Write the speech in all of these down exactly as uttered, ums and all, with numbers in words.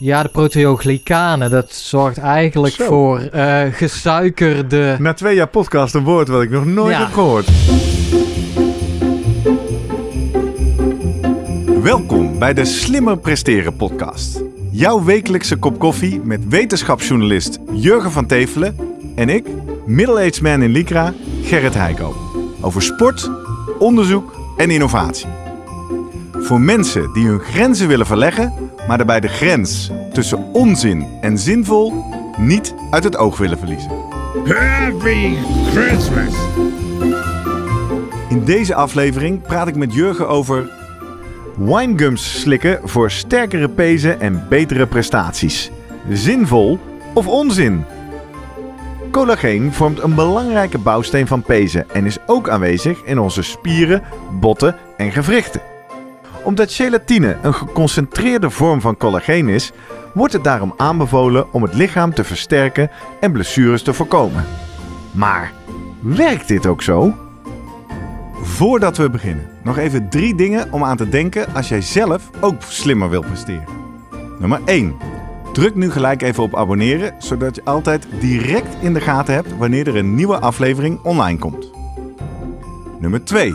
Ja, de proteoglycanen, dat zorgt eigenlijk Zo. voor uh, gesuikerde... Na twee jaar podcast een woord wat ik nog nooit ja. heb gehoord. Welkom bij de Slimmer Presteren podcast. Jouw wekelijkse kop koffie met wetenschapsjournalist Jurgen van Tevelen en ik, middle-aged man in Lycra, Gerrit Heiko. Over sport, onderzoek en innovatie. Voor mensen die hun grenzen willen verleggen, maar daarbij de grens tussen onzin en zinvol niet uit het oog willen verliezen. Happy Christmas! In deze aflevering praat ik met Jurgen over winegums slikken voor sterkere pezen en betere prestaties. Zinvol of onzin? Collageen vormt een belangrijke bouwsteen van pezen en is ook aanwezig in onze spieren, botten en gewrichten. Omdat gelatine een geconcentreerde vorm van collageen is, wordt het daarom aanbevolen om het lichaam te versterken en blessures te voorkomen. Maar werkt dit ook zo? Voordat we beginnen, nog even drie dingen om aan te denken als jij zelf ook slimmer wilt presteren. Nummer één. Druk nu gelijk even op abonneren, zodat je altijd direct in de gaten hebt wanneer er een nieuwe aflevering online komt. Nummer twee.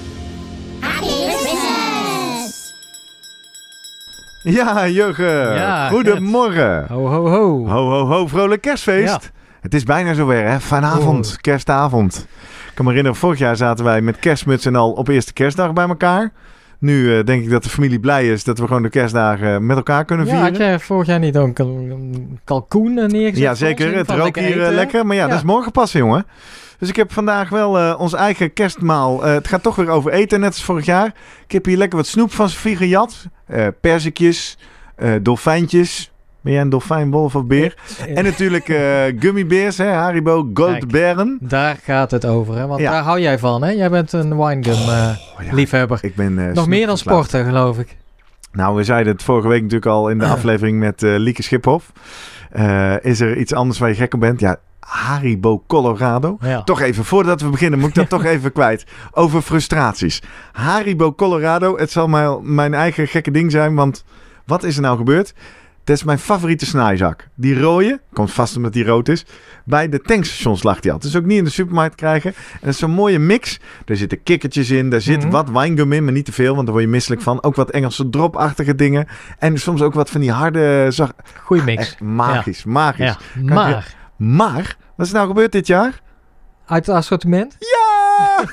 Ja, Jurgen. Ja, goedemorgen. Ho, ho, ho. Ho, ho, ho. Vrolijk kerstfeest. Ja. Het is bijna zover, hè? Vanavond, oh. kerstavond. Ik kan me herinneren, vorig jaar zaten wij met kerstmuts en al op eerste kerstdag bij elkaar. Nu uh, denk ik dat de familie blij is dat we gewoon de kerstdagen met elkaar kunnen vieren. Ja, had jij vorig jaar niet ook een kalkoen neergezet? Ja, zeker. Het rook hier eten. lekker. Maar ja, ja, dat is morgen pas, jongen. Dus ik heb vandaag wel uh, ons eigen kerstmaal. Uh, het gaat toch weer over eten, net als vorig jaar. Ik heb hier lekker wat snoep van Sophie gejat. Uh, perzikjes, uh, dolfijntjes. Ben jij een dolfijn, wolf of beer? Ja, ja. En natuurlijk uh, gummibeers, hè? Haribo Goldbeeren. Daar gaat het over, hè? Want ja. daar hou jij van, hè? Jij bent een winegum uh, liefhebber. Oh, ja. Ik ben uh, nog meer dan sporter, geloof ik. Nou, we zeiden het vorige week natuurlijk al in de aflevering met uh, Lieke Schiphof. Uh, is er iets anders waar je gek op bent? Ja. Haribo Colorado. Ja. Toch even, voordat we beginnen, moet ik dat toch even kwijt. Over frustraties. Haribo Colorado, het zal mijn, mijn eigen gekke ding zijn, want wat is er nou gebeurd? Dat is mijn favoriete snijzak. Die rode, komt vast omdat die rood is, bij de tankstations lag die al. Dus ook niet in de supermarkt krijgen. En dat is zo'n mooie mix. Daar zitten kikkertjes in, daar zit mm-hmm. wat winegum in, maar niet te veel, want daar word je misselijk van. Ook wat Engelse dropachtige dingen. En soms ook wat van die harde... Zag... Goeie mix. Ah, echt magisch, ja. magisch. Ja. Maar... Maar, wat is nou gebeurd dit jaar? Uit het assortiment? Ja!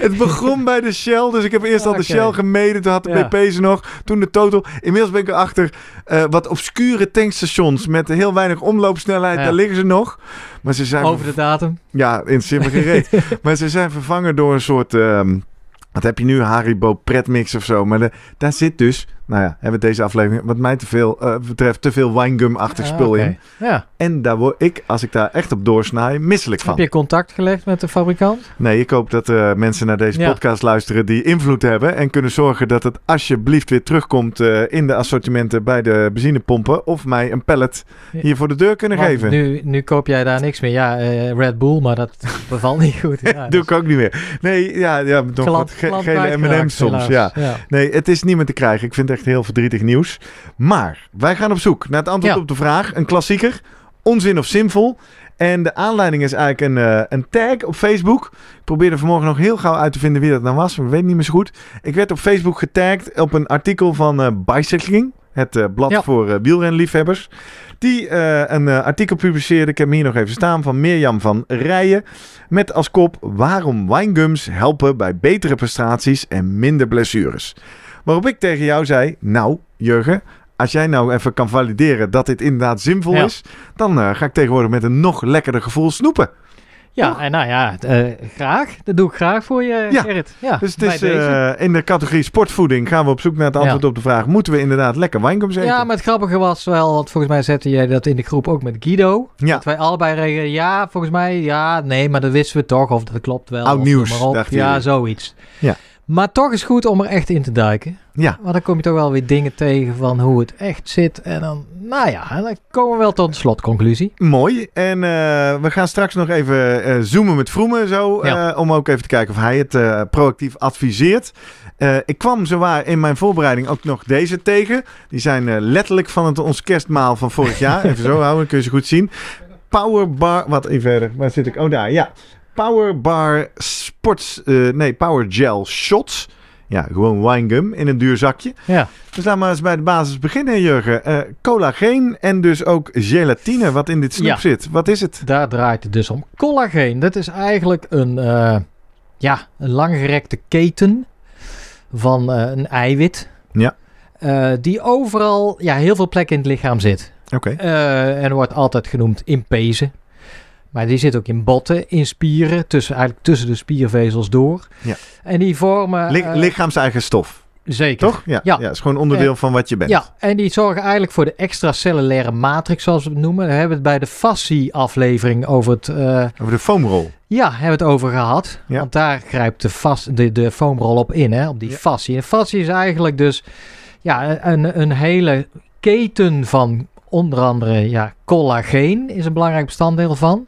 Het begon bij de Shell. Dus ik heb eerst al okay. de Shell gemeden. Toen had de ja. B P ze nog. Toen de Total. Inmiddels ben ik erachter. Uh, wat obscure tankstations met heel weinig omloopsnelheid. Ja. Daar liggen ze nog. Maar ze zijn over de datum? Ja, in simpele gereed. Maar ze zijn vervangen door een soort... Um, wat heb je nu? Haribo pretmix of zo. Maar de, daar zit dus... Nou ja, hebben we deze aflevering... wat mij te veel, uh, betreft te veel winegum-achtig ja, spul okay. in. Ja. En daar word ik, als ik daar echt op doorsnaai, misselijk van. Heb je contact gelegd met de fabrikant? Nee, ik hoop dat uh, mensen naar deze ja. podcast luisteren... die invloed hebben en kunnen zorgen dat het alsjeblieft weer terugkomt... Uh, in de assortimenten bij de benzinepompen... of mij een pallet hier voor de deur kunnen Want geven. Nu, nu koop jij daar niks meer. Ja, uh, Red Bull, maar dat bevalt niet goed. Ja, doe dus... ik ook niet meer. Nee, ja, ja nog Klant, wat ge- gele M en M's soms. Ja. Ja. Nee, het is niet meer te krijgen. Ik vind het echt heel verdrietig nieuws. Maar wij gaan op zoek naar het antwoord ja. op de vraag. Een klassieker. Onzin of zinvol. En de aanleiding is eigenlijk een, uh, een tag op Facebook. Ik probeerde vanmorgen nog heel gauw uit te vinden wie dat nou was. Maar ik weet niet meer zo goed. Ik werd op Facebook getagd op een artikel van uh, Bicycling. Het uh, blad ja. voor uh, wielrenliefhebbers. Die uh, een uh, artikel publiceerde. Ik heb hem hier nog even staan. Van Mirjam van Rijen. Met als kop. Waarom winegums helpen bij betere prestaties en minder blessures. Waarop ik tegen jou zei, nou Jurgen, als jij nou even kan valideren dat dit inderdaad zinvol ja. is, dan uh, ga ik tegenwoordig met een nog lekkerder gevoel snoepen. Ja, oh. en nou ja, uh, graag. Dat doe ik graag voor je, ja. Gerrit. Ja, dus het is, uh, in de categorie sportvoeding gaan we op zoek naar het antwoord ja. op de vraag... moeten we inderdaad lekker wijnkoms eten? Ja, maar het grappige was wel... want volgens mij zette jij dat in de groep ook met Guido. Ja. Dat wij allebei regen, ja, volgens mij, ja, nee, maar dat wisten we toch... of dat klopt wel. Oud nieuws, maar op. dacht Ja, jullie. zoiets. Ja. Maar toch is goed om er echt in te duiken. Ja. Want dan kom je toch wel weer dingen tegen van hoe het echt zit. En dan, nou ja, dan komen we wel tot een slotconclusie. Mooi. En uh, we gaan straks nog even uh, zoomen met Vroemen zo. Ja. Uh, om ook even te kijken of hij het uh, proactief adviseert. Uh, ik kwam zowaar in mijn voorbereiding ook nog deze tegen. Die zijn uh, letterlijk van het ons kerstmaal van vorig jaar. Even zo houden, kun je ze goed zien. Powerbar, wat even verder. Waar zit ik? Oh, daar, ja. Powerbar sports, uh, nee, Power Gel Shots. Ja, gewoon winegum in een duur zakje. Ja. Dus laten we eens bij de basis beginnen, Jurgen. Uh, collageen en dus ook gelatine wat in dit snoep ja. zit. Wat is het? Daar draait het dus om. Collageen, dat is eigenlijk een, uh, ja, een langgerekte keten van uh, een eiwit. Ja. Uh, die overal, ja, heel veel plekken in het lichaam zit. Oké. Okay. Uh, en wordt altijd genoemd impezen. Maar die zit ook in botten, in spieren, tussen, eigenlijk tussen de spiervezels door. Ja. En die vormen... Lich, lichaams-eigen stof. Zeker. Toch? Ja, ja. ja het is gewoon onderdeel en, van wat je bent. Ja, en die zorgen eigenlijk voor de extracellulaire matrix, zoals we het noemen. Daar hebben we het bij de fascie-aflevering over het... Uh, over de foamrol. Ja, hebben we het over gehad. Ja. Want daar grijpt de, fas, de, de foamrol op in, hè, op die ja. fascie. En fascie is eigenlijk dus ja, een, een hele keten van... Onder andere, ja, collageen is een belangrijk bestanddeel van.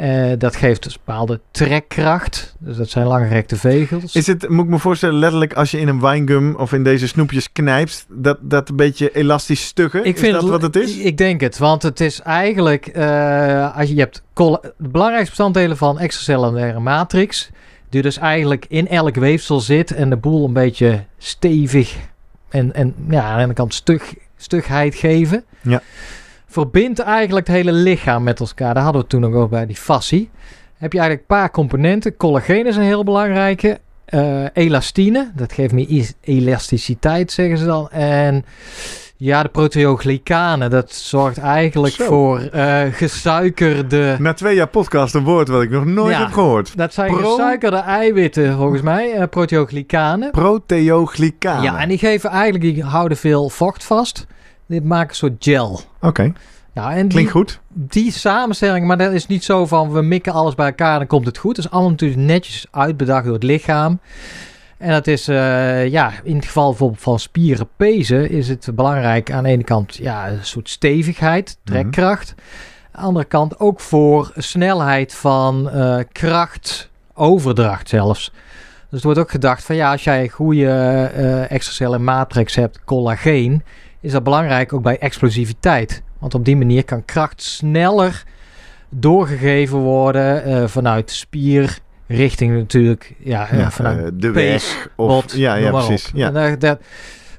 Uh, dat geeft dus bepaalde trekkracht. Dus dat zijn langgerekte vegels. Is het, moet ik me voorstellen, letterlijk als je in een winegum of in deze snoepjes knijpt, dat, dat een beetje elastisch stuggen? Is dat het, wat het is? Ik denk het, want het is eigenlijk, uh, als je, je hebt colla- de belangrijkste bestanddelen van extracellulaire matrix, die dus eigenlijk in elk weefsel zit en de boel een beetje stevig en, en ja, aan de ene kant stug stugheid geven. Ja. Verbindt eigenlijk het hele lichaam met elkaar. Daar hadden we het toen nog over bij die fascie. Heb je eigenlijk een paar componenten. Collageen is een heel belangrijke. Uh, elastine. Dat geeft meer elasticiteit, zeggen ze dan. En ja, de proteoglycanen. Dat zorgt eigenlijk Zo. voor uh, gesuikerde... Na twee jaar podcast een woord wat ik nog nooit ja, heb gehoord. Dat zijn Pro... gesuikerde eiwitten, volgens mij. Uh, proteoglycanen. Proteoglycanen. Ja, en die geven eigenlijk... Die houden veel vocht vast. Dit maakt een soort gel. Oké. Okay. Ja, en klinkt die, goed. Die samenstelling, maar dat is niet zo van... we mikken alles bij elkaar en dan komt het goed. Dat is allemaal natuurlijk netjes uitbedacht door het lichaam. En dat is, uh, ja, in het geval bijvoorbeeld van spieren pezen... is het belangrijk aan de ene kant, ja, een soort stevigheid, trekkracht. Mm-hmm. Aan de andere kant ook voor snelheid van uh, kracht, overdracht zelfs. Dus er wordt ook gedacht van, ja, als jij goede uh, extracellulaire matrix hebt, collageen... is dat belangrijk ook bij explosiviteit. Want op die manier kan kracht sneller doorgegeven worden uh, vanuit de spier... richting natuurlijk, ja, ja vanuit uh, de weg, of bot, ja, ja precies. Ja. En, uh, dat,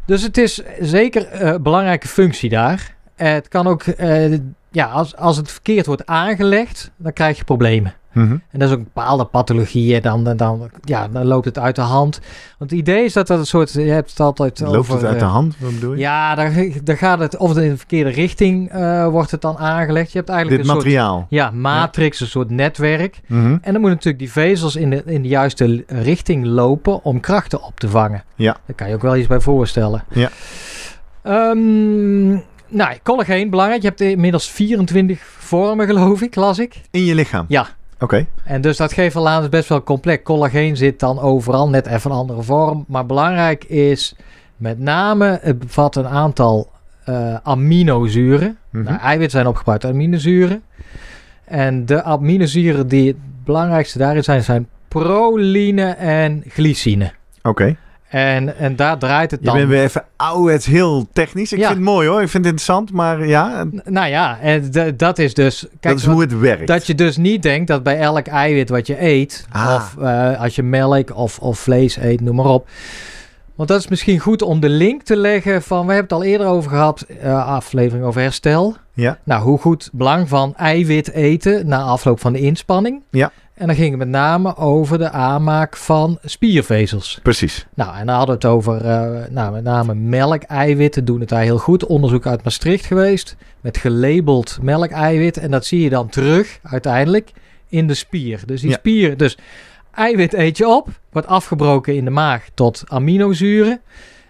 dus het is zeker een uh, belangrijke functie daar. Uh, het kan ook, uh, ja, als, als het verkeerd wordt aangelegd, dan krijg je problemen. Mm-hmm. En dat is ook een bepaalde pathologieën, dan, dan, dan, ja, dan loopt het uit de hand. Want het idee is dat dat een soort, je hebt het altijd loopt over... Loopt het uit de hand, wat bedoel je? Ja, dan, dan gaat het, of in de verkeerde richting uh, wordt het dan aangelegd. Je hebt eigenlijk Dit een materiaal. soort... Ja, matrix, ja. een soort netwerk. Mm-hmm. En dan moeten natuurlijk die vezels in de, in de juiste richting lopen om krachten op te vangen. Ja. Daar kan je ook wel iets bij voorstellen. Ja. Um, nou, collageen, belangrijk. Je hebt inmiddels vierentwintig vormen, geloof ik, las ik. In je lichaam? Ja. Okay. En dus dat geeft al aan, is best wel complex. Collageen zit dan overal, net even een andere vorm. Maar belangrijk is met name, het bevat een aantal uh, aminozuren. Mm-hmm. Nou, eiwitten zijn opgebouwd uit aminozuren. En de aminozuren die het belangrijkste daarin zijn, zijn proline en glycine. Oké. Okay. En, en daar draait het dan... Je bent weer even ouderwets heel technisch. Ik ja. vind het mooi hoor, ik vind het interessant, maar ja... N- nou ja, en d- dat is dus... Kijk, dat is wat, hoe het werkt. Dat je dus niet denkt dat bij elk eiwit wat je eet... Ah. of uh, als je melk of, of vlees eet, noem maar op... Want dat is misschien goed om de link te leggen van... We hebben het al eerder over gehad, uh, aflevering over herstel. Ja. Nou, hoe goed belang van eiwit eten na afloop van de inspanning... Ja. En dan ging het met name over de aanmaak van spiervezels. Precies. Nou, en dan hadden we het over uh, nou, met name melkeiwitten doen het daar heel goed. Onderzoek uit Maastricht geweest met gelabeld melkeiwit. En dat zie je dan terug uiteindelijk in de spier. Dus die ja. spier, dus eiwit eet je op, wordt afgebroken in de maag tot aminozuren.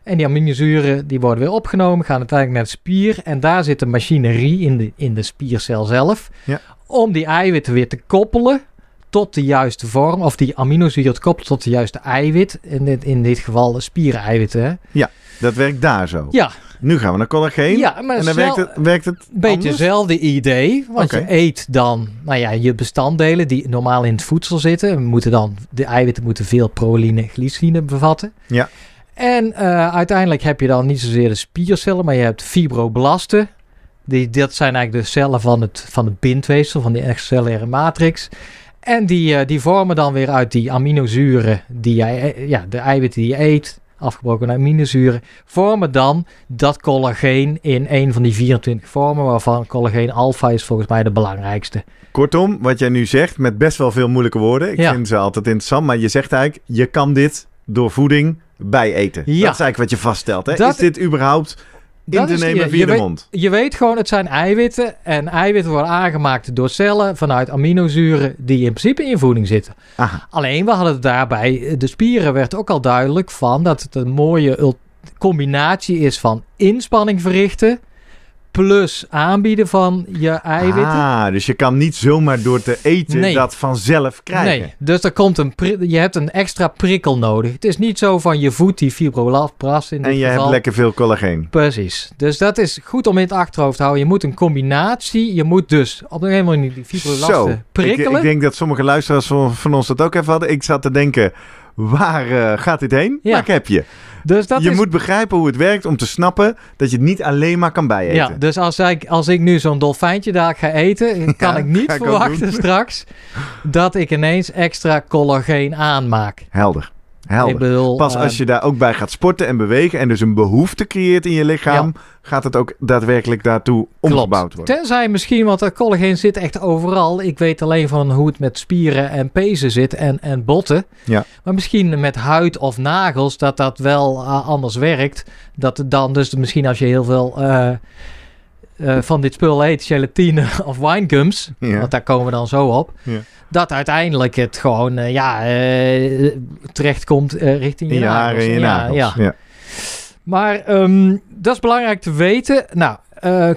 En die aminozuren die worden weer opgenomen, gaan uiteindelijk naar de spier. En daar zit de machinerie in de, in de spiercel zelf. Ja. Om die eiwitten weer te koppelen tot de juiste vorm. Of die aminozuren te koppelen tot de juiste eiwit. In dit, in dit geval spiereiwitten. Hè? Ja, dat werkt daar zo. Ja. Nu gaan we naar collageen. Ja, maar en dan werkt het, werkt het een beetje hetzelfde idee. Want okay. je eet dan, nou ja, je bestanddelen die normaal in het voedsel zitten. Moeten dan, de eiwitten moeten veel proline en glycine bevatten. Ja. En uh, uiteindelijk heb je dan niet zozeer de spiercellen, maar je hebt fibroblasten. Die, dat zijn eigenlijk de cellen van het, van het bindweefsel, van de extracelulaire matrix. En die, uh, die vormen dan weer uit die aminozuren, die jij, ja, de eiwitten die je eet, afgebroken aminozuren, vormen dan dat collageen in een van die vierentwintig vormen, waarvan collageen alpha is volgens mij de belangrijkste. Kortom, wat jij nu zegt, met best wel veel moeilijke woorden, ik ja. vind ze altijd interessant, maar je zegt eigenlijk, je kan dit door voeding bij eten. Ja. Dat is eigenlijk wat je vaststelt. Hè? Dat, is dit überhaupt in te nemen via de mond? Je weet gewoon, het zijn eiwitten. En eiwitten worden aangemaakt door cellen vanuit aminozuren die in principe in je voeding zitten. Aha. Alleen, we hadden het daarbij, de spieren werd ook al duidelijk van dat het een mooie combinatie is van inspanning verrichten plus aanbieden van je eiwitten. Ah, dus je kan niet zomaar door te eten nee. dat vanzelf krijgen. Nee, dus er komt een pri- je hebt een extra prikkel nodig. Het is niet zo van je voedt die fibroblast in dit En je geval. hebt lekker veel collageen. Precies. Dus dat is goed om in het achterhoofd te houden. Je moet een combinatie. Je moet dus op een gegeven moment die fibroblasten prikkelen. Ik, ik denk dat sommige luisteraars van, van ons dat ook even hadden. Ik zat te denken, waar uh, gaat dit heen? Ja. Waar heb je? Dus dat je is... moet begrijpen hoe het werkt om te snappen dat je het niet alleen maar kan bijeten. Ja, dus als ik, als ik nu zo'n dolfijntje daar ga eten, kan ja, ik niet verwachten ik straks dat ik ineens extra collageen aanmaak. Helder. Helder. Ik bedoel, Pas uh, als je daar ook bij gaat sporten en bewegen en dus een behoefte creëert in je lichaam, ja. gaat het ook daadwerkelijk daartoe omgebouwd worden. Tenzij misschien, want dat collageen zit echt overal. Ik weet alleen van hoe het met spieren en pezen zit en, en botten. Ja. Maar misschien met huid of nagels dat dat wel uh, anders werkt. Dat het dan dus misschien als je heel veel uh, uh, van dit spul eet, gelatine of winegums, ja. want daar komen we dan zo op. Ja. Dat uiteindelijk het gewoon uh, ja, uh, terechtkomt uh, richting je nagels. Ja, ja, ja. ja. Maar um, dat is belangrijk te weten. Nou, uh,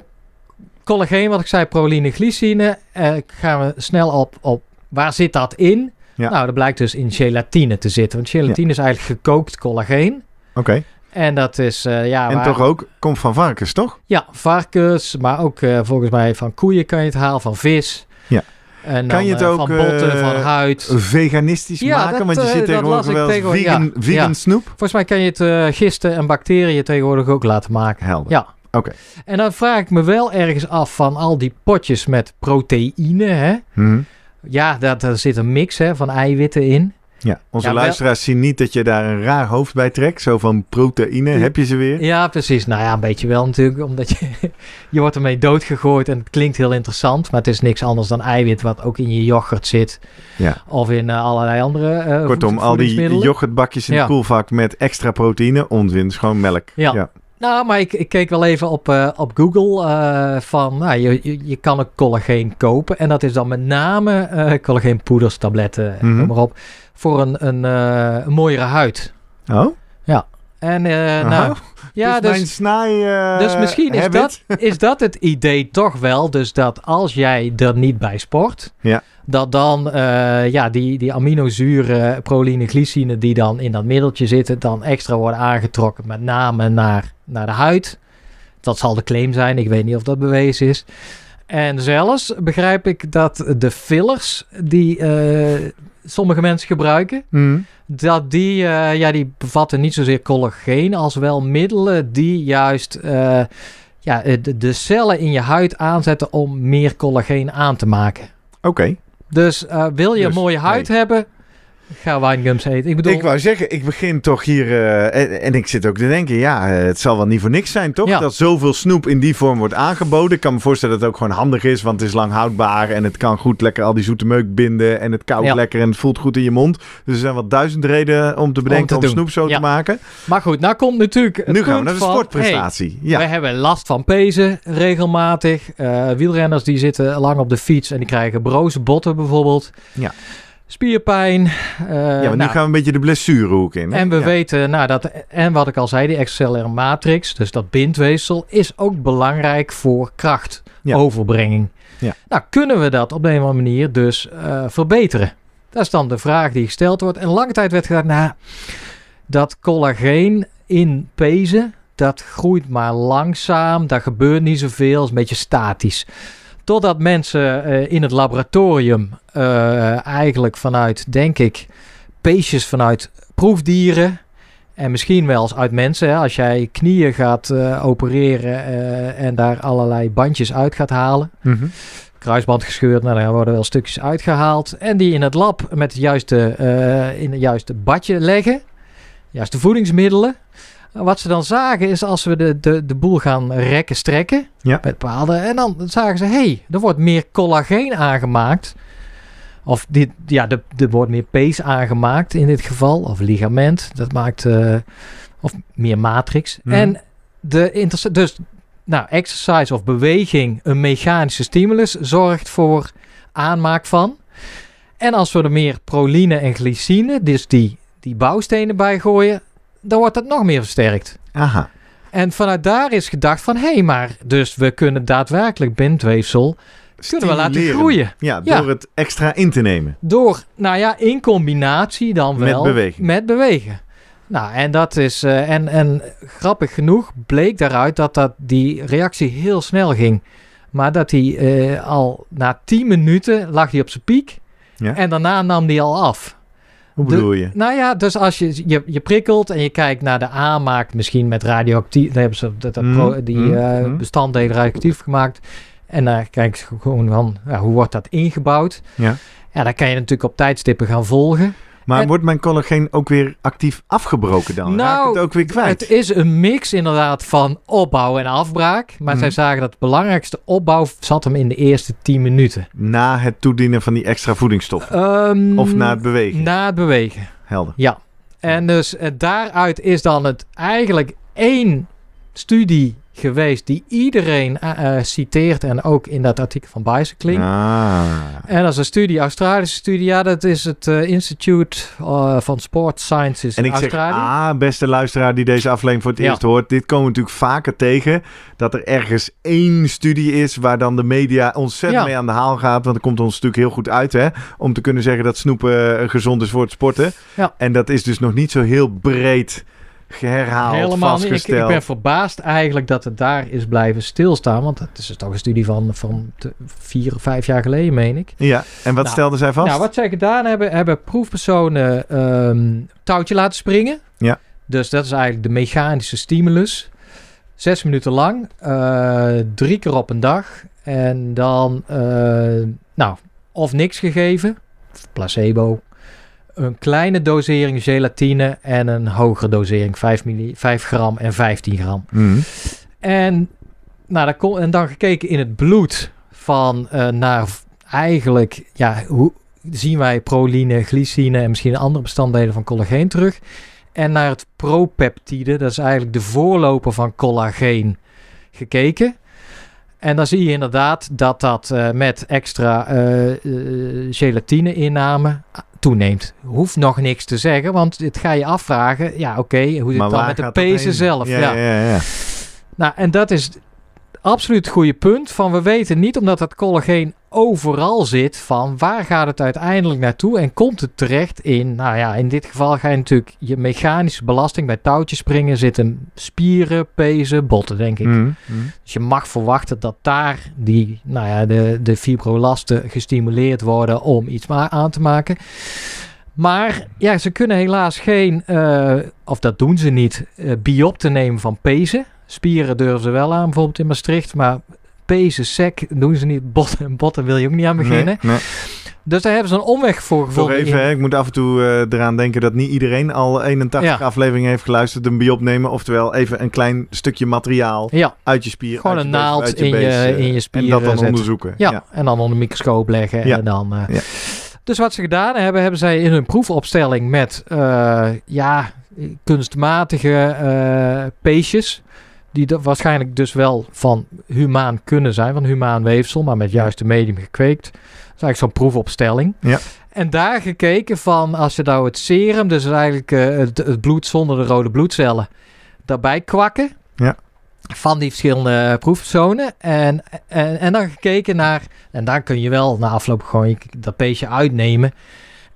collageen, wat ik zei, proline, glycine. Uh, gaan we snel op, op waar zit dat in? Ja. Nou, dat blijkt dus in gelatine te zitten. Want gelatine ja. is eigenlijk gekookt collageen. Oké. Okay. En dat is, uh, ja... En waar... toch ook, komt van varkens, toch? Ja, varkens, maar ook uh, volgens mij van koeien kan je het halen, van vis. Ja. En kan je het ook van botten, uh, van huid. veganistisch ja, maken? Dat, want je uh, zit tegenwoordig wel tegenwoordig, vegan, ja, vegan ja. snoep. Volgens mij kan je het uh, gisten en bacteriën tegenwoordig ook laten maken. Helder. Ja. Oké. Okay. En dan vraag ik me wel ergens af van al die potjes met proteïne. Hè? Hmm. Ja, daar, daar zit een mix hè, van eiwitten in. Ja, onze ja, luisteraars wel... zien niet dat je daar een raar hoofd bij trekt. Zo van proteïne, ja. heb je ze weer? Ja, precies. Nou ja, een beetje wel natuurlijk. Omdat je, je wordt ermee doodgegooid en het klinkt heel interessant. Maar het is niks anders dan eiwit wat ook in je yoghurt zit. Ja. Of in uh, allerlei andere uh, Kortom, al die yoghurtbakjes in ja. het koelvak met extra proteïne. Onzin, schoon melk. Ja. ja. Nou, maar ik, ik keek wel even op, uh, op Google uh, van, nou, je, je, je kan ook collageen kopen. En dat is dan met name uh, collageenpoeders, tabletten, mm-hmm. noem maar op. Voor een, een, uh, een mooiere huid. Oh? Ja. En uh, nou... Ja, dus, dus, snaai, uh, dus misschien is dat, is dat het idee toch wel. Dus dat als jij er niet bij sport... Ja. Dat dan uh, ja, die, die aminozuren, proline, glycine... die dan in dat middeltje zitten... dan extra worden aangetrokken. Met name naar, naar de huid. Dat zal de claim zijn. Ik weet niet of dat bewezen is. En zelfs begrijp ik dat de fillers... die... Uh, sommige mensen gebruiken, mm. dat die, uh, ja, die bevatten niet zozeer collageen als wel middelen die juist uh, ja, de, de cellen in je huid aanzetten om meer collageen aan te maken. Oké. Okay. Dus uh, wil je dus, een mooie huid nee. hebben, Ga winegums eten. Ik bedoel... Ik wou zeggen, ik begin toch hier... Uh, en, en ik zit ook te denken, ja, het zal wel niet voor niks zijn, toch? Ja. Dat zoveel snoep in die vorm wordt aangeboden. Ik kan me voorstellen dat het ook gewoon handig is, want het is lang houdbaar en het kan goed lekker al die zoete meuk binden en het koudt ja. lekker en het voelt goed in je mond. Dus er zijn wel duizend redenen om te bedenken om, te om snoep zo ja. te maken. Maar goed, nou komt natuurlijk... Het nu gaan we naar de van, sportprestatie. Hey, ja. We hebben last van pezen regelmatig. Uh, wielrenners die zitten lang op de fiets en die krijgen broze botten bijvoorbeeld. Ja. Spierpijn. Uh, ja, maar nu nou, gaan we een beetje de blessurehoek in. Hè? En we ja. weten, nou, dat, en wat ik al zei, die excellaire matrix, dus dat bindweefsel, is ook belangrijk voor krachtoverbrenging. Ja. Ja. Nou, kunnen we dat op de een of andere manier dus uh, verbeteren? Dat is dan de vraag die gesteld wordt. En lange tijd werd gedacht, nou, dat collageen in pezen, dat groeit maar langzaam, daar gebeurt niet zoveel, is een beetje statisch. Totdat mensen uh, in het laboratorium uh, eigenlijk vanuit, denk ik, peesjes vanuit proefdieren en misschien wel eens uit mensen. Hè, als jij knieën gaat uh, opereren uh, en daar allerlei bandjes uit gaat halen. Mm-hmm. Kruisband gescheurd, nou, daar worden wel stukjes uitgehaald. En die in het lab met het juiste, uh, in het juiste badje leggen, juiste voedingsmiddelen. Wat ze dan zagen is als we de, de, de boel gaan rekken, strekken ja. met paden. En dan zagen ze, hé, hey, er wordt meer collageen aangemaakt. Of dit, ja, er, er wordt meer pees aangemaakt in dit geval. Of ligament, dat maakt, uh, of meer matrix. Mm. En de inter- dus, nou, exercise of beweging, een mechanische stimulus, zorgt voor aanmaak van. En als we er meer proline en glycine, dus die, die bouwstenen bij gooien, dan wordt dat nog meer versterkt. Aha. En vanuit daar is gedacht van... hé, hey, maar dus we kunnen daadwerkelijk bindweefsel... kunnen we laten groeien. Ja, ja, door het extra in te nemen. Door, nou ja, in combinatie dan wel... Met bewegen. Met bewegen. Nou, en dat is... Uh, en, en grappig genoeg bleek daaruit... dat, dat die reactie heel snel ging. Maar dat die uh, al na tien minuten... lag die op zijn piek. Ja. En daarna nam die al af. Hoe bedoel je? De, nou ja, dus als je, je je prikkelt en je kijkt naar de aanmaak, misschien met radioactief, daar hebben ze dat, dat mm, pro, die mm, uh, mm. bestanddelen radioactief gemaakt. En daar kijk je gewoon van, ja, hoe wordt dat ingebouwd? Ja. Ja, dan kan je natuurlijk op tijdstippen gaan volgen. Maar en, wordt mijn collageen ook weer actief afgebroken dan? Nou, raak het ook weer kwijt? Het is een mix inderdaad van opbouw en afbraak. Maar mm. zij zagen dat het belangrijkste opbouw zat hem in de eerste tien minuten. Na het toedienen van die extra voedingsstoffen? Um, of na het bewegen? Na het bewegen. Helder. Ja. En dus uh, daaruit is dan het eigenlijk één studie geweest die iedereen uh, citeert en ook in dat artikel van Bicycling. Ah. En dat is een studie, Australische studie. Ja, dat is het uh, Institute uh, van Sport Sciences in Australië. En ik zeg, ah, beste luisteraar die deze aflevering voor het ja. eerst hoort, dit komen we natuurlijk vaker tegen, dat er ergens één studie is waar dan de media ontzettend ja. mee aan de haal gaat, want dat komt ons natuurlijk heel goed uit, hè, om te kunnen zeggen dat snoepen gezond is voor het sporten. Ja. En dat is dus nog niet zo heel breed geherhaald, helemaal vastgesteld. Ik, ik ben verbaasd eigenlijk dat het daar is blijven stilstaan. Want dat is toch een studie van, van vier of vijf jaar geleden, meen ik. Ja, en wat nou, stelden zij vast? Nou, wat zij gedaan hebben, hebben proefpersonen um, touwtje laten springen. Ja. Dus dat is eigenlijk de mechanische stimulus. Zes minuten lang. Uh, drie keer op een dag. En dan, uh, nou, of niks gegeven. Placebo. Een kleine dosering gelatine en een hogere dosering, vijf, milli, vijf gram en vijftien gram. Mm. En, nou, dat kon, en dan gekeken in het bloed van uh, naar eigenlijk, ja, hoe zien wij proline, glycine en misschien andere bestanddelen van collageen terug. En naar het propeptide, dat is eigenlijk de voorloper van collageen, gekeken. En dan zie je inderdaad dat dat uh, met extra uh, uh, gelatine inname toeneemt. Hoeft nog niks te zeggen, want dit ga je afvragen. Ja, oké, okay, hoe zit het dan met de pezen zelf? Ja, ja. Ja, ja. Nou, en dat is absoluut het goede punt. Van we weten niet, omdat dat collageen overal zit, van waar gaat het uiteindelijk naartoe en komt het terecht in, nou ja, in dit geval ga je natuurlijk je mechanische belasting bij touwtjes springen zitten spieren, pezen, botten, denk ik. Mm, mm. Dus je mag verwachten dat daar die, nou ja, de, de fibrolasten gestimuleerd worden om iets maar aan te maken. Maar ja, ze kunnen helaas geen, uh, of dat doen ze niet, uh, biopten nemen van pezen. Spieren durven ze wel aan, bijvoorbeeld in Maastricht, maar pezen, sec, doen ze niet. Botten, botten wil je ook niet aan beginnen. Nee, nee. Dus daar hebben ze een omweg voor gevonden. Nog even, hè, ik moet af en toe uh, eraan denken dat niet iedereen al eenentachtig ja. afleveringen heeft geluisterd. Een biopnemen, oftewel even een klein stukje materiaal ja. uit je spier. Gewoon een naald in je, in je spier. En dat dan zetten. Onderzoeken. Ja, ja, en dan onder de microscoop leggen. Ja. En dan, uh, ja. Dus wat ze gedaan hebben, hebben zij in hun proefopstelling met uh, ja, kunstmatige uh, peesjes. Die dat waarschijnlijk dus wel van humaan kunnen zijn, van humaan weefsel, maar met juiste medium gekweekt. Dat is eigenlijk zo'n proefopstelling. Ja. En daar gekeken van, als je nou het serum, dus eigenlijk uh, het, het bloed zonder de rode bloedcellen, daarbij kwakken. Ja. Van die verschillende proefpersonen. En, en, en dan gekeken naar, en dan kun je wel na afloop gewoon je, dat peesje uitnemen.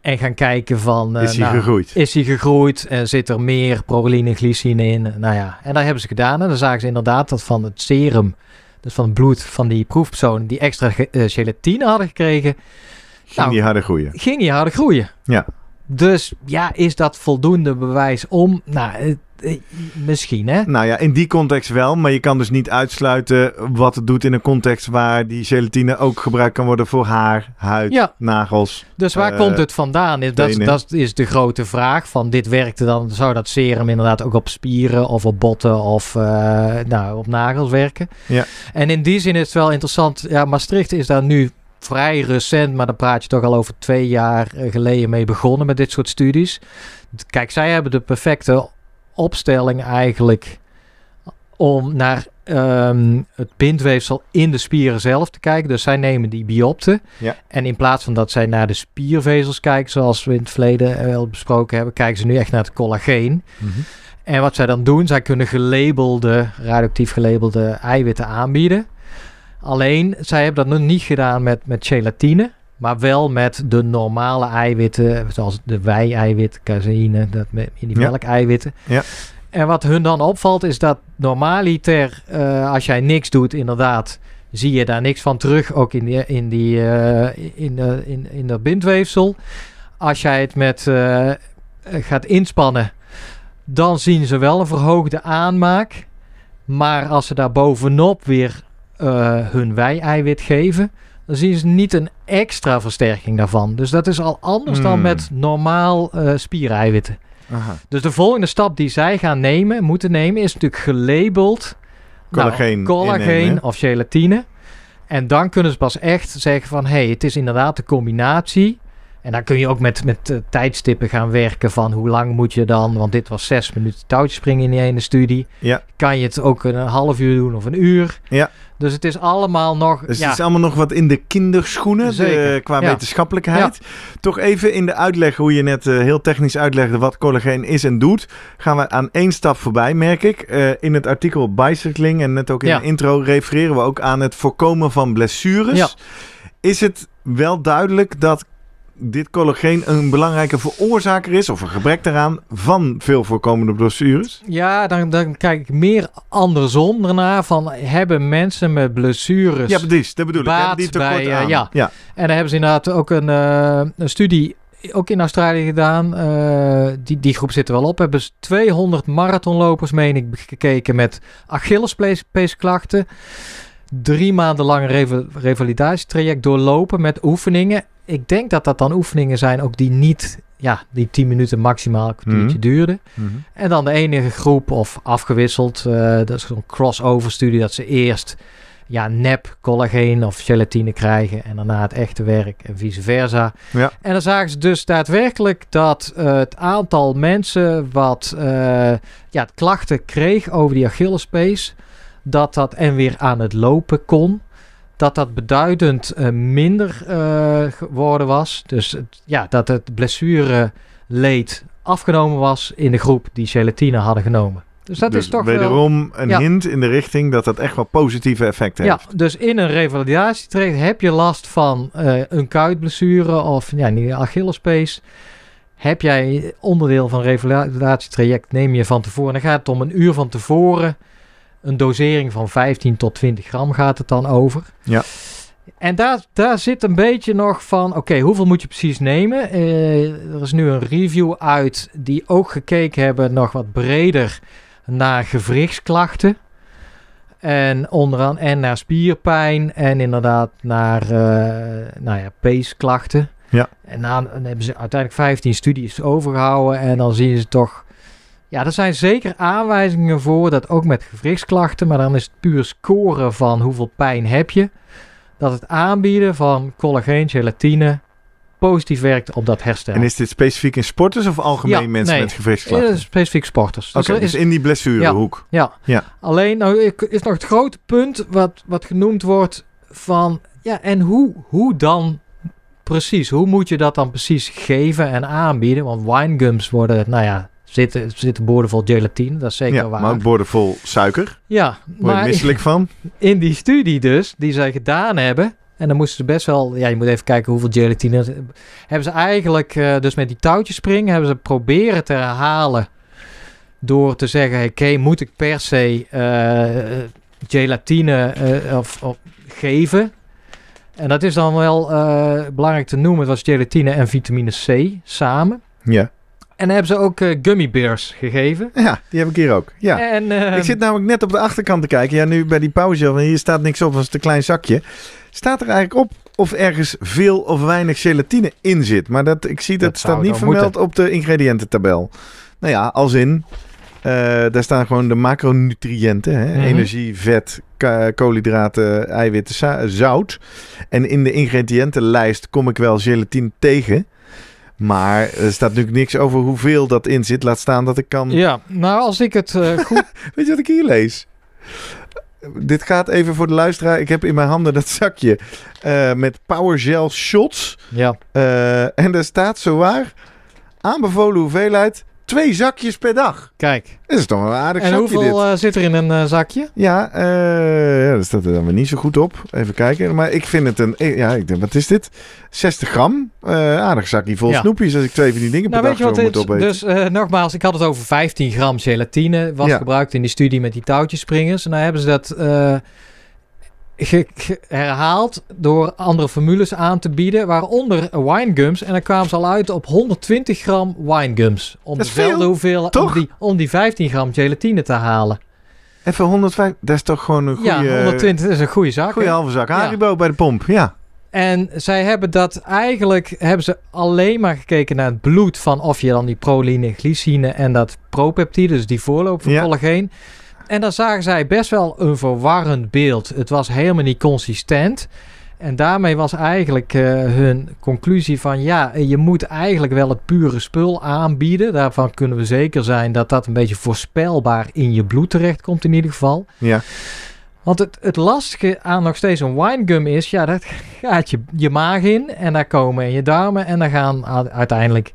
En gaan kijken van... Uh, is hij nou, gegroeid? Is hij gegroeid? Uh, zit er meer proline en glycine in? Uh, nou ja, en dat hebben ze gedaan. En dan zagen ze inderdaad dat van het serum, dus van het bloed van die proefpersonen die extra ge- uh, gelatine hadden gekregen... Ging nou, die harder groeien? Ging die harder groeien. Ja. Dus ja, is dat voldoende bewijs om... Nou, het, misschien, hè? Nou ja, in die context wel. Maar je kan dus niet uitsluiten wat het doet in een context waar die gelatine ook gebruikt kan worden voor haar, huid, ja. nagels. Dus waar uh, komt het vandaan? Dat, dat is de grote vraag. Van dit werkte dan, zou dat serum inderdaad ook op spieren of op botten of uh, nou, op nagels werken? Ja. En in die zin is het wel interessant. Ja, Maastricht is daar nu vrij recent, maar dan praat je toch al over twee jaar geleden mee begonnen met dit soort studies. Kijk, zij hebben de perfecte opstelling eigenlijk om naar um, het bindweefsel in de spieren zelf te kijken. Dus zij nemen die biopten. Ja. En in plaats van dat zij naar de spiervezels kijken, zoals we in het verleden wel besproken hebben, kijken ze nu echt naar het collageen. Mm-hmm. En wat zij dan doen, zij kunnen gelabelde, radioactief gelabelde eiwitten aanbieden. Alleen, zij hebben dat nog niet gedaan met, met gelatine, maar wel met de normale eiwitten, zoals de wei-eiwit, caseïne, dat met in die melkeiwitten. Ja. Ja. En wat hun dan opvalt is dat normaliter, uh, als jij niks doet, inderdaad, zie je daar niks van terug, ook in die, in die, uh, in de, in, in dat bindweefsel. Als jij het met uh, gaat inspannen, dan zien ze wel een verhoogde aanmaak, maar als ze daar bovenop weer uh, hun wei-eiwit geven, dan zien ze niet een extra versterking daarvan. Dus dat is al anders mm. dan met normaal uh, spiereiwitten. Aha. Dus de volgende stap die zij gaan nemen, moeten nemen, is natuurlijk gelabeld collageen, nou, collageen innemen, of gelatine. En dan kunnen ze pas echt zeggen van, hé, hey, het is inderdaad de combinatie. En dan kun je ook met, met uh, tijdstippen gaan werken van hoe lang moet je dan, want dit was zes minuten touwtjespringen in die ene studie. Ja. Kan je het ook een half uur doen of een uur. Ja. Dus het is allemaal nog... Dus ja. het is allemaal nog wat in de kinderschoenen de, qua ja. wetenschappelijkheid. Ja. Toch even in de uitleg, hoe je net uh, heel technisch uitlegde wat collageen is en doet, gaan we aan één stap voorbij, merk ik. Uh, in het artikel Bicycling en net ook in ja. de intro refereren we ook aan het voorkomen van blessures. Ja. Is het wel duidelijk dat dit collageen een belangrijke veroorzaker is, of een gebrek daaraan, van veel voorkomende blessures? Ja, dan, dan kijk ik meer andersom daarna van, hebben mensen met blessures... Ja, precies, dat bedoel ik. Hebben die tekort bij, aan? Uh, ja. ja, en daar hebben ze inderdaad ook een, uh, een studie, ook in Australië gedaan. Uh, die, die groep zit er wel op. Hebben ze tweehonderd marathonlopers, meen ik, gekeken met Achillespeesklachten. Drie maanden lang een rev- revalidatietraject doorlopen met oefeningen. Ik denk dat dat dan oefeningen zijn ook die niet, ja, die tien minuten maximaal een kwartiertje mm-hmm. duurden. Mm-hmm. En dan de enige groep of afgewisseld, uh, dat is zo'n crossover studie, dat ze eerst ja, nep collageen of gelatine krijgen en daarna het echte werk en vice versa. Ja. En dan zagen ze dus daadwerkelijk dat uh, het aantal mensen wat uh, ja, klachten kreeg over die Achillespees, dat dat en weer aan het lopen kon, dat dat beduidend uh, minder uh, geworden was. Dus het, ja, dat het blessureleed afgenomen was in de groep die gelatine hadden genomen. Dus dat dus is toch wederom wel een ja. hint in de richting dat dat echt wel positieve effecten ja, heeft. Dus in een revalidatietraject heb je last van uh, een kuitblessure of ja, een Achillespees. Heb jij onderdeel van een revalidatietraject, neem je van tevoren. Dan gaat het om een uur van tevoren. Een dosering van vijftien tot twintig gram gaat het dan over. Ja. En daar, daar zit een beetje nog van, oké, okay, hoeveel moet je precies nemen? Uh, er is nu een review uit die ook gekeken hebben nog wat breder naar gewrichtsklachten. En onderaan en naar spierpijn en inderdaad naar uh, nou ja, peesklachten. Ja. En dan, dan hebben ze uiteindelijk vijftien studies overgehouden. En dan zien ze toch... Ja, er zijn zeker aanwijzingen voor dat ook met gewrichtsklachten... maar dan is het puur scoren van hoeveel pijn heb je... dat het aanbieden van collageen, gelatine... positief werkt op dat herstel. En is dit specifiek in sporters of algemeen ja, mensen nee, met gewrichtsklachten? Ja, specifiek sporters. Dus, okay, dus is, in die blessurehoek. Ja, ja. ja. Alleen nou, is nog het grote punt wat, wat genoemd wordt van... ja, en hoe, hoe dan... Precies, hoe moet je dat dan precies geven en aanbieden? Want winegums worden, nou ja, zitten, zitten boordevol gelatine, dat is zeker ja, waar. Maar ook boordevol suiker. Ja, word je misselijk van? In die studie dus, die zij gedaan hebben, en dan moesten ze best wel, ja, je moet even kijken hoeveel gelatine. Hebben ze eigenlijk, uh, dus met die touwtjes springen, hebben ze proberen te herhalen door te zeggen: oké, hey, moet ik per se uh, gelatine uh, of, of geven? En dat is dan wel uh, belangrijk te noemen. Het was gelatine en vitamine C samen. Ja. En dan hebben ze ook uh, gummy bears gegeven. Ja, die heb ik hier ook. Ja. En, uh, ik zit namelijk net op de achterkant te kijken. Ja, nu bij die pauze. En hier staat niks op, dat is een klein zakje. Staat er eigenlijk op of ergens veel of weinig gelatine in zit? Maar dat, ik zie dat, dat staat niet vermeld moeten. Op de ingrediëntentabel. Nou ja, als in... Uh, daar staan gewoon de macronutriënten. Hè? Mm-hmm. Energie, vet, ka- koolhydraten, eiwitten, za- zout. En in de ingrediëntenlijst kom ik wel gelatine tegen. Maar er staat natuurlijk niks over hoeveel dat in zit. Laat staan dat ik kan... Ja, nou als ik het uh, goed... Weet je wat ik hier lees? Dit gaat even voor de luisteraar. Ik heb in mijn handen dat zakje uh, met Power Gel Shots. Ja. Uh, en daar staat zowaar aanbevolen hoeveelheid... Twee zakjes per dag. Kijk. Dat is toch een aardig en zakje dit. En hoeveel uh, zit er in een uh, zakje? Ja, uh, ja, dat staat er dan weer niet zo goed op. Even kijken. Maar ik vind het een... Ja, ik denk, wat is dit? zestig gram. Uh, aardig zakje vol ja. snoepjes. Als ik twee van die dingen nou, per dag zo moet opeten. Dus uh, nogmaals, ik had het over vijftien gram gelatine. Wat ja. gebruikt in die studie met die touwtjesspringers. En nou hebben ze dat... Uh, Ge- ge- herhaald door andere formules aan te bieden, waaronder winegums. En dan kwamen ze al uit op honderdtwintig gram winegums. Om dezelfde hoeveelheid, om die, om die vijftien gram gelatine te halen. Even honderdvijf, dat is toch gewoon een goede... Ja, honderdtwintig is een goede zak. Goede halve zak. Haribo ja. bij de pomp, ja. En zij hebben dat eigenlijk, hebben ze alleen maar gekeken naar het bloed van of je dan die proline, glycine en dat propeptide, dus die voorloop van ja. collageen. En dan zagen zij best wel een verwarrend beeld. Het was helemaal niet consistent. En daarmee was eigenlijk uh, hun conclusie van... ja, je moet eigenlijk wel het pure spul aanbieden. Daarvan kunnen we zeker zijn dat dat een beetje voorspelbaar in je bloed terechtkomt in ieder geval. Ja. Want het, het lastige aan nog steeds een winegum is... ja, dat gaat je, je maag in en daar komen in je darmen... en dan gaan uiteindelijk...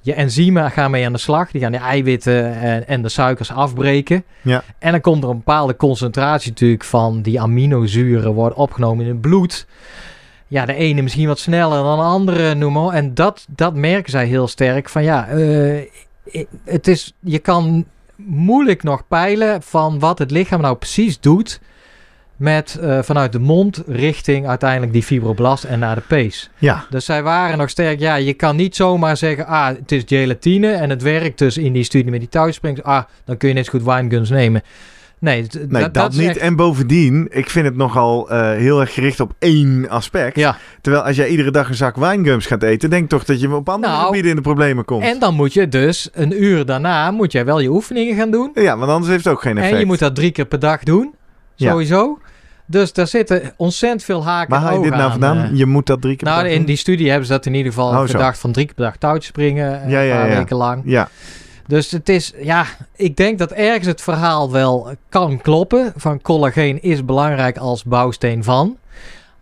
je enzymen gaan mee aan de slag. Die gaan de eiwitten en, en de suikers afbreken. Ja. En dan komt er een bepaalde concentratie natuurlijk van die aminozuren wordt opgenomen in het bloed. Ja, de ene misschien wat sneller dan de andere, noem maar. En dat, dat merken zij heel sterk. Van ja, uh, het is, je kan moeilijk nog peilen van wat het lichaam nou precies doet... met uh, vanuit de mond richting uiteindelijk die fibroblast en naar de pees. Ja. Dus zij waren nog sterk... ja, je kan niet zomaar zeggen... ah, het is gelatine en het werkt dus in die studie met die touwsprings. Ah, dan kun je net zo goed winegums nemen. Nee, d- nee d- dat, dat niet. Echt... En bovendien, ik vind het nogal uh, heel erg gericht op één aspect. Ja. Terwijl als jij iedere dag een zak winegums gaat eten... denk toch dat je op andere nou, gebieden in de problemen komt. En dan moet je dus een uur daarna... moet jij wel je oefeningen gaan doen. Ja, want anders heeft het ook geen effect. En je moet dat drie keer per dag doen. Sowieso. Ja. Dus daar zitten ontzettend veel haken maar en ogen aan. Waar haal je dit nou vandaan? Je moet dat drie keer nou, per dag in doen? Die studie hebben ze dat in ieder geval oh, gedacht van drie keer per dag touwtjes springen. Ja, een ja, paar ja. weken lang. Ja. Dus het is, ja, ik denk dat ergens het verhaal wel kan kloppen. Van collageen is belangrijk als bouwsteen van.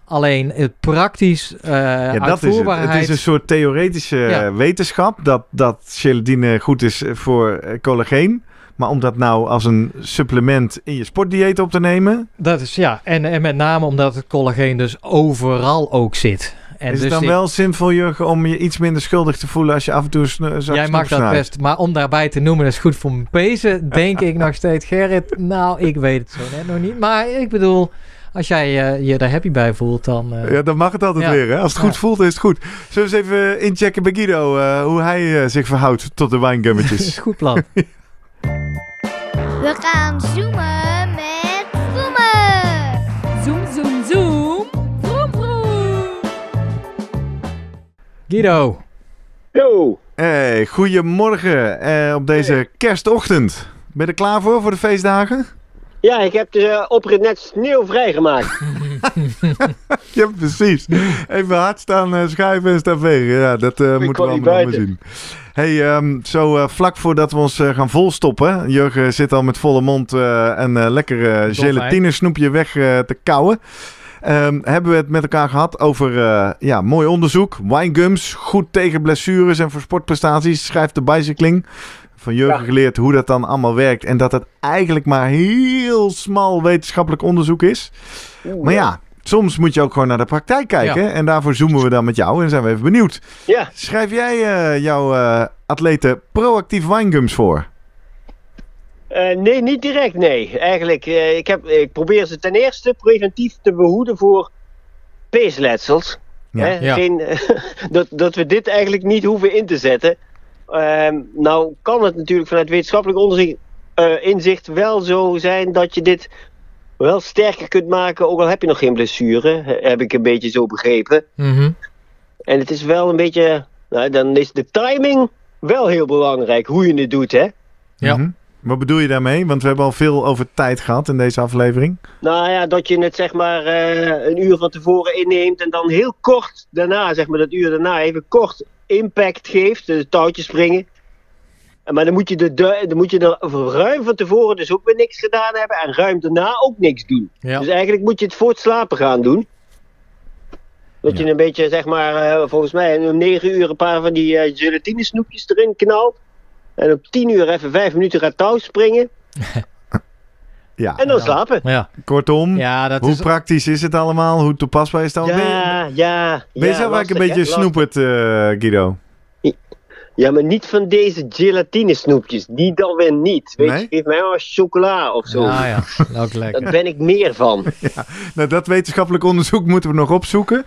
Alleen het praktisch uh, ja, dat uitvoerbaarheid... Is het. Het is een soort theoretische ja. wetenschap dat, dat gelatine goed is voor collageen. Maar om dat nou als een supplement in je sportdieet op te nemen? Dat is ja. En, en met name omdat het collageen dus overal ook zit. En is dus het dan die... wel zinvol, Jurgen, om je iets minder schuldig te voelen als je af en toe snu- zak Jij mag dat best. Maar om daarbij te noemen, dat is goed voor mijn pezen, denk ik nog steeds. Gerrit, nou, ik weet het zo net nog niet. Maar ik bedoel... Als jij uh, je daar happy bij voelt, dan... Uh... Ja, dan mag het altijd ja. weer. Hè? Als het goed ja. voelt, is het goed. Zullen we eens even inchecken bij Guido uh, hoe hij uh, zich verhoudt tot de wijngummetjes? Goed plan. We gaan zoomen met Vroemen. Zoom, zoom, zoom. Vroom, vroom. Guido. Yo. Hey, goedemorgen uh, op deze hey. kerstochtend. Ben je er klaar voor, voor de feestdagen? Ja, ik heb de uh, oprit net sneeuwvrij gemaakt. Ja, precies. Even hard staan uh, schuiven en staan vegen. Ja, dat uh, moeten we allemaal maar zien. Hey, um, zo uh, vlak voordat we ons uh, gaan volstoppen. Jurgen zit al met volle mond uh, een uh, lekker uh, gelatine snoepje weg uh, te kauwen. Um, hebben we het met elkaar gehad over uh, ja, mooi onderzoek. Winegums, goed tegen blessures en voor sportprestaties, schrijft de Bicycling. Van Jurgen ja. geleerd hoe dat dan allemaal werkt. En dat het eigenlijk maar heel smal wetenschappelijk onderzoek is. Oeh, maar ja, ja, soms moet je ook gewoon naar de praktijk kijken. Ja. En daarvoor zoomen we dan met jou en zijn we even benieuwd. Ja. Schrijf jij uh, jouw uh, atleten proactief winegums voor? Uh, nee, niet direct, nee. Eigenlijk, uh, ik, heb, ik probeer ze ten eerste preventief te behoeden voor peesletsels. Ja, ja. Geen, dat, dat we dit eigenlijk niet hoeven in te zetten. Uh, nou kan het natuurlijk vanuit wetenschappelijk onderzoek, uh, inzicht wel zo zijn dat je dit wel sterker kunt maken, ook al heb je nog geen blessure, heb ik een beetje zo begrepen. Mm-hmm. En het is wel een beetje, nou, dan is de timing wel heel belangrijk, hoe je het doet, hè? Ja. Mm-hmm. Wat bedoel je daarmee? Want we hebben al veel over tijd gehad in deze aflevering. Nou ja, dat je het zeg maar uh, een uur van tevoren inneemt en dan heel kort daarna, zeg maar dat uur daarna, even kort impact geeft, de touwtjes springen. Maar dan moet je, de, de, dan moet je er ruim van tevoren dus ook weer niks gedaan hebben en ruim daarna ook niks doen. Ja. Dus eigenlijk moet je het voor het slapen gaan doen. Dat ja. je een beetje, zeg maar, uh, volgens mij om negen uur een paar van die uh, gelatine snoepjes erin knalt. En op tien uur even vijf minuten gaat touw springen. Ja, en dan ja. slapen. Ja. Kortom, ja, dat hoe is... praktisch is het allemaal? Hoe toepasbaar is het allemaal? Ja, ben je, ja, ben je ja, zelf lastig, eigenlijk een beetje snoepert, uh, Guido? Ja, maar niet van deze gelatine snoepjes. Die dan weer niet. Weet nee? je, geef mij maar chocola of zo. Ah, ja, ook lekker. Daar ben ik meer van. Ja, nou, dat wetenschappelijk onderzoek moeten we nog opzoeken.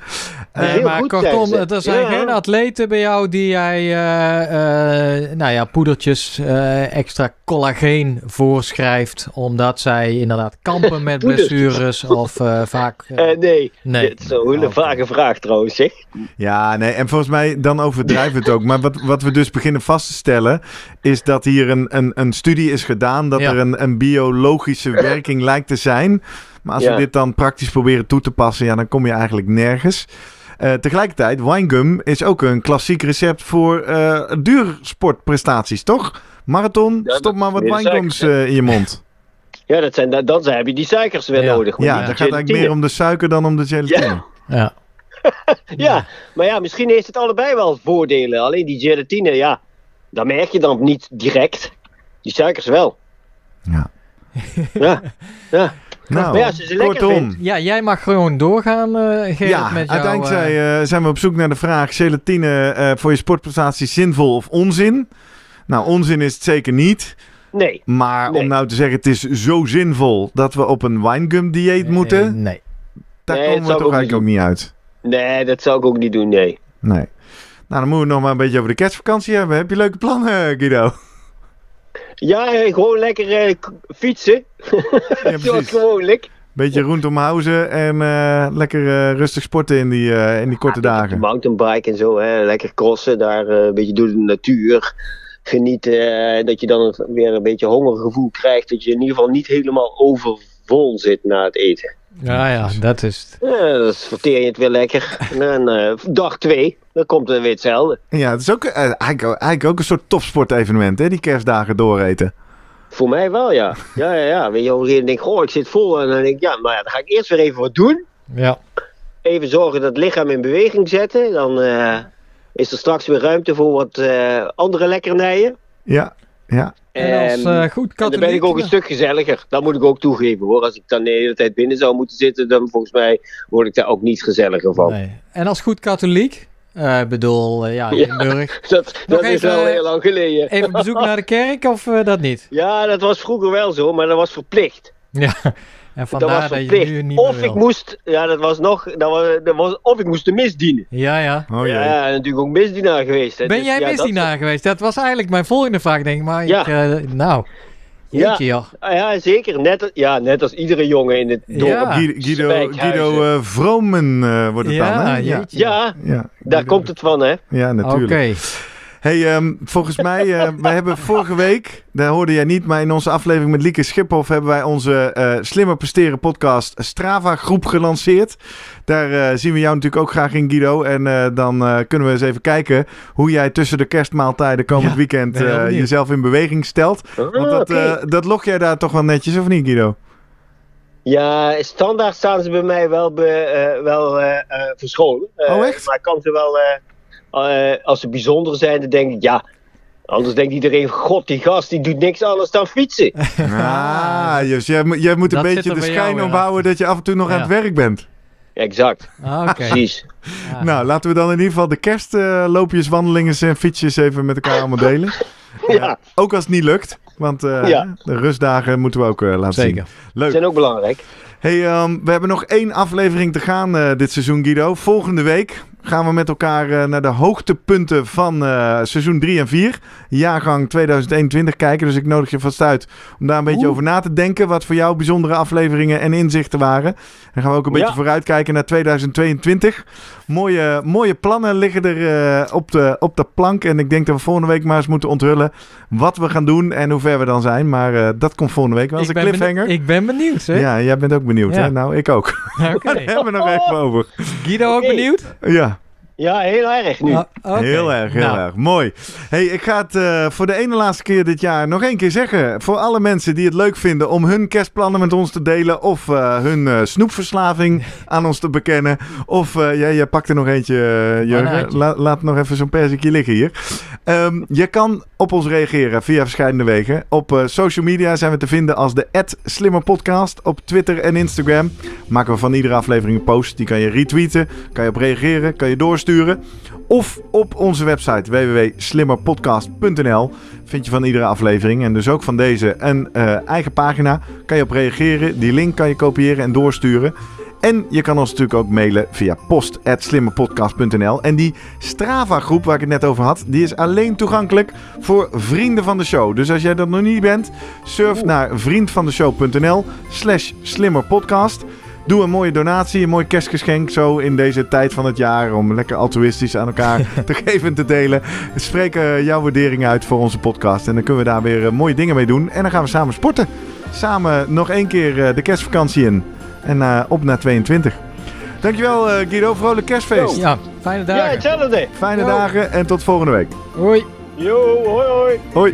Nee, uh, maar goed, kortom, thuis, er zijn ja. geen atleten bij jou die jij uh, uh, nou ja, poedertjes uh, extra collageen voorschrijft. Omdat zij inderdaad kampen met blessures of uh, vaak... Uh, uh, nee, nee. dat is een hele vage vraag trouwens, zeg. Ja, nee, en volgens mij dan overdrijven het ook. Maar wat, wat we dus Dus beginnen vast te stellen, is dat hier een, een, een studie is gedaan, dat ja. er een, een biologische werking lijkt te zijn. Maar als ja. we dit dan praktisch proberen toe te passen, ja, dan kom je eigenlijk nergens. Uh, tegelijkertijd, winegum is ook een klassiek recept voor uh, duursportprestaties, toch? Marathon, ja, stop maar wat winegums uh, in je mond. Ja, dat zijn, dan, dan heb je die suikers weer ja. nodig. Ja, ja, dat gaat eigenlijk meer om de suiker dan om de gelatine. Ja. ja. Ja, maar ja, misschien heeft het allebei wel voordelen. Alleen die gelatine, ja, dat merk je dan niet direct. Die suikers wel. Ja. Ja, ja. Nou, ja, ze kortom. Ja, jij mag gewoon doorgaan, uh, Gerrit, ja, met jou. Uiteindelijk zijn, uh, zijn we op zoek naar de vraag, gelatine uh, voor je sportprestatie zinvol of onzin? Nou, onzin is het zeker niet. Nee. Maar nee. om nou te zeggen, het is zo zinvol dat we op een winegum dieet nee, moeten. Nee. Daar nee, komen we toch eigenlijk niet ook niet uit. Nee, dat zou ik ook niet doen, nee. Nee. Nou, dan moeten we nog maar een beetje over de kerstvakantie hebben. Heb je leuke plannen, Guido? Ja, gewoon lekker uh, fietsen. Ja, zoals gewoonlijk. Beetje rondomhuizen en uh, lekker uh, rustig sporten in die, uh, in die korte ja, dagen. Mountainbike en zo, hè. Lekker crossen. Daar uh, een beetje door de natuur. Genieten. Uh, dat je dan weer een beetje hongergevoel krijgt. Dat je in ieder geval niet helemaal overvol zit na het eten. Ja, ja, dat is het. Ja, dan dus verteer je het weer lekker. En dan, uh, dag twee, dan komt het weer hetzelfde. Ja, het is ook, uh, eigenlijk, eigenlijk ook een soort topsportevenement, hè? Die kerstdagen dooreten. Voor mij wel, ja. Ja, ja, ja. Weet je, op een gegeven moment denk ik, goh, ik zit vol. En dan denk ik, ja, maar ja, dan ga ik eerst weer even wat doen. Ja. Even zorgen dat het lichaam in beweging zetten. Dan uh, is er straks weer ruimte voor wat uh, andere lekkernijen. Ja, ja. En, als, uh, goed, en dan ben ik ook een stuk gezelliger. Dat moet ik ook toegeven, hoor. Als ik dan de hele tijd binnen zou moeten zitten, dan volgens mij word ik daar ook niet gezelliger van. Nee. En als goed katholiek, uh, bedoel, uh, ja, Limburg. Ja, dat dat even, is wel heel lang geleden. Even bezoek naar de kerk of uh, dat niet? Ja, dat was vroeger wel zo, maar dat was verplicht. Ja, en vandaar dat, was verplicht. dat je nu niet of meer ik moest, ja, dat was nog, dat was, dat was, of ik moest de mis dienen. Ja, ja. Oh, ja, ja, natuurlijk ook misdienaar geweest. Hè. Ben dus, jij ja, misdienaar dat... geweest? Dat was eigenlijk mijn volgende vraag, denk ik. Maar ja. ik, uh, nou, Ja, ja. ja, zeker. Net, ja, net als iedere jongen in het dorp. Ja. Guido, Guido uh, Vroemen uh, wordt het ja, dan, hè? Ja, ja, ja daar komt het van, hè? Ja, natuurlijk. Okay. Hey, um, volgens mij, uh, wij hebben vorige week, daar hoorde jij niet, maar in onze aflevering met Lieke Schiphof hebben wij onze uh, Slimmer Presteren podcast Strava groep gelanceerd. Daar uh, zien we jou natuurlijk ook graag in, Guido. En uh, dan uh, kunnen we eens even kijken hoe jij tussen de kerstmaaltijden komend ja, weekend uh, jezelf in beweging stelt. Want dat, uh, dat log jij daar toch wel netjes, of niet, Guido? Ja, standaard staan ze bij mij wel, be, uh, wel uh, uh, verscholen. Uh, oh, echt? Maar kan ze wel... Uh, Uh, als ze bijzonder zijn, dan denk ik, ja, anders denkt iedereen, god, die gast, die doet niks anders dan fietsen. Ah, dus jij, jij moet een dat beetje de schijn ophouden dat je af en toe nog ja. aan het werk bent. Exact, ah, okay. precies. Ah. Nou, laten we dan in ieder geval de kerstloopjes, uh, wandelingen en fietsjes even met elkaar allemaal delen. ja. uh, ook als het niet lukt, want uh, ja. de rustdagen moeten we ook uh, laten Zeker. zien. Leuk. Zijn ook belangrijk. Hey, um, we hebben nog één aflevering te gaan uh, dit seizoen, Guido. Volgende week gaan we met elkaar uh, naar de hoogtepunten van uh, seizoen drie en vier. Jaargang tweeduizend eenentwintig kijken. Dus ik nodig je vast uit om daar een beetje Oeh. over na te denken. Wat voor jou bijzondere afleveringen en inzichten waren. Dan gaan we ook een ja. beetje vooruitkijken naar tweeduizend tweeëntwintig. Mooie, mooie plannen liggen er uh, op, de, op de plank. En ik denk dat we volgende week maar eens moeten onthullen wat we gaan doen en hoe ver we dan zijn. Maar uh, dat komt volgende week wel als een cliffhanger. Benieuwd, ik ben benieuwd. Hè? Ja, jij bent ook benieuwd. Ja. Hè? Nou, ik ook. Okay. Daar hebben we nog even over. Guido ook okay. benieuwd? Ja. Ja, heel erg nu. Ah, okay. Heel erg, heel nou. erg. Mooi. Hey, ik ga het uh, voor de ene laatste keer dit jaar nog één keer zeggen. Voor alle mensen die het leuk vinden om hun kerstplannen met ons te delen. Of uh, hun uh, snoepverslaving aan ons te bekennen. Of, uh, jij, jij pakt er nog eentje, uh, Jurgen. La, laat nog even zo'n perzikje liggen hier. Um, je kan op ons reageren via verschillende wegen. Op uh, social media zijn we te vinden als de at slimmerpodcast op Twitter en Instagram. Maken we van iedere aflevering een post. Die kan je retweeten, kan je op reageren, kan je doorsturen. Sturen. Of op onze website w w w punt slimmerpodcast punt n l vind je van iedere aflevering en dus ook van deze een uh, eigen pagina. Kan je op reageren. Die link kan je kopiëren en doorsturen. En je kan ons natuurlijk ook mailen via post at slimmerpodcast punt n l. En die Strava groep waar ik het net over had, die is alleen toegankelijk voor vrienden van de show. Dus als jij dat nog niet bent, surf naar vriendvandeshow.nl slash slimmerpodcast. Doe een mooie donatie, een mooi kerstgeschenk zo in deze tijd van het jaar om lekker altruïstisch aan elkaar te geven en te delen. Spreek uh, jouw waardering uit voor onze podcast en dan kunnen we daar weer uh, mooie dingen mee doen. En dan gaan we samen sporten. Samen nog één keer uh, de kerstvakantie in en uh, op naar tweeëntwintig. Dankjewel uh, Guido, vrolijk kerstfeest. Yo. Ja, fijne dagen. Ja, hetzelfde. Fijne Yo. dagen en tot volgende week. Hoi. Yo, hoi hoi. Hoi.